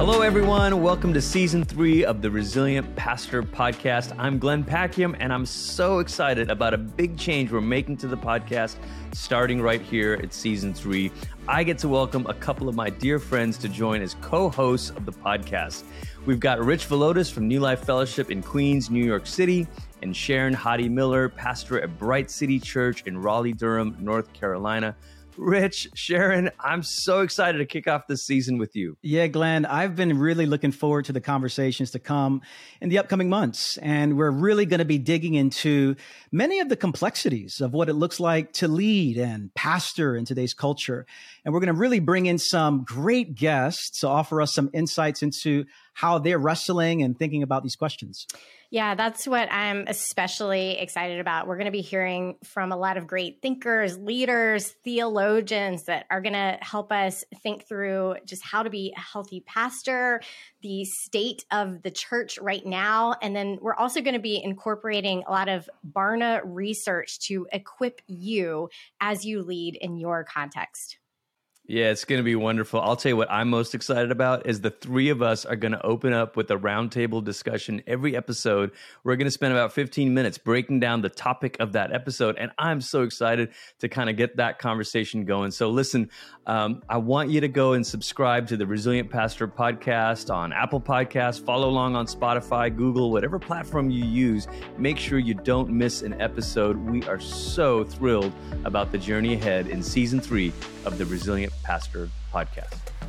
Hello, everyone. Welcome to Season 3 of the Resilient Pastor Podcast. I'm Glenn Packiam, and I'm so excited about a big change we're making to the podcast starting right here at Season 3. I get to welcome a couple of my dear friends to join as co-hosts of the podcast. We've got Rich Villodas from New Life Fellowship in Queens, New York City, and Sharon Hodde Miller, pastor at Bright City Church in Raleigh, Durham, North Carolina. Rich, Sharon, I'm so excited to kick off this season with you. Yeah, Glenn, I've been really looking forward to the conversations to come in the upcoming months. And we're really going to be digging into many of the complexities of what it looks like to lead and pastor in today's culture. And we're going to really bring in some great guests to offer us some insights into how they're wrestling and thinking about these questions. Yeah, that's what I'm especially excited about. We're going to be hearing from a lot of great thinkers, leaders, theologians that are going to help us think through just how to be a healthy pastor, the state of the church right now. And then we're also going to be incorporating a lot of Barna research to equip you as you lead in your context. Yeah, it's going to be wonderful. I'll tell you what I'm most excited about is the three of us are going to open up with a roundtable discussion every episode. We're going to spend about 15 minutes breaking down the topic of that episode, and I'm so excited to kind of get that conversation going. So listen, I want you to go and subscribe to the Resilient Pastor Podcast on Apple Podcasts, follow along on Spotify, Google, whatever platform you use. Make sure you don't miss an episode. We are so thrilled about the journey ahead in Season 3 of the Resilient Pastor Podcast.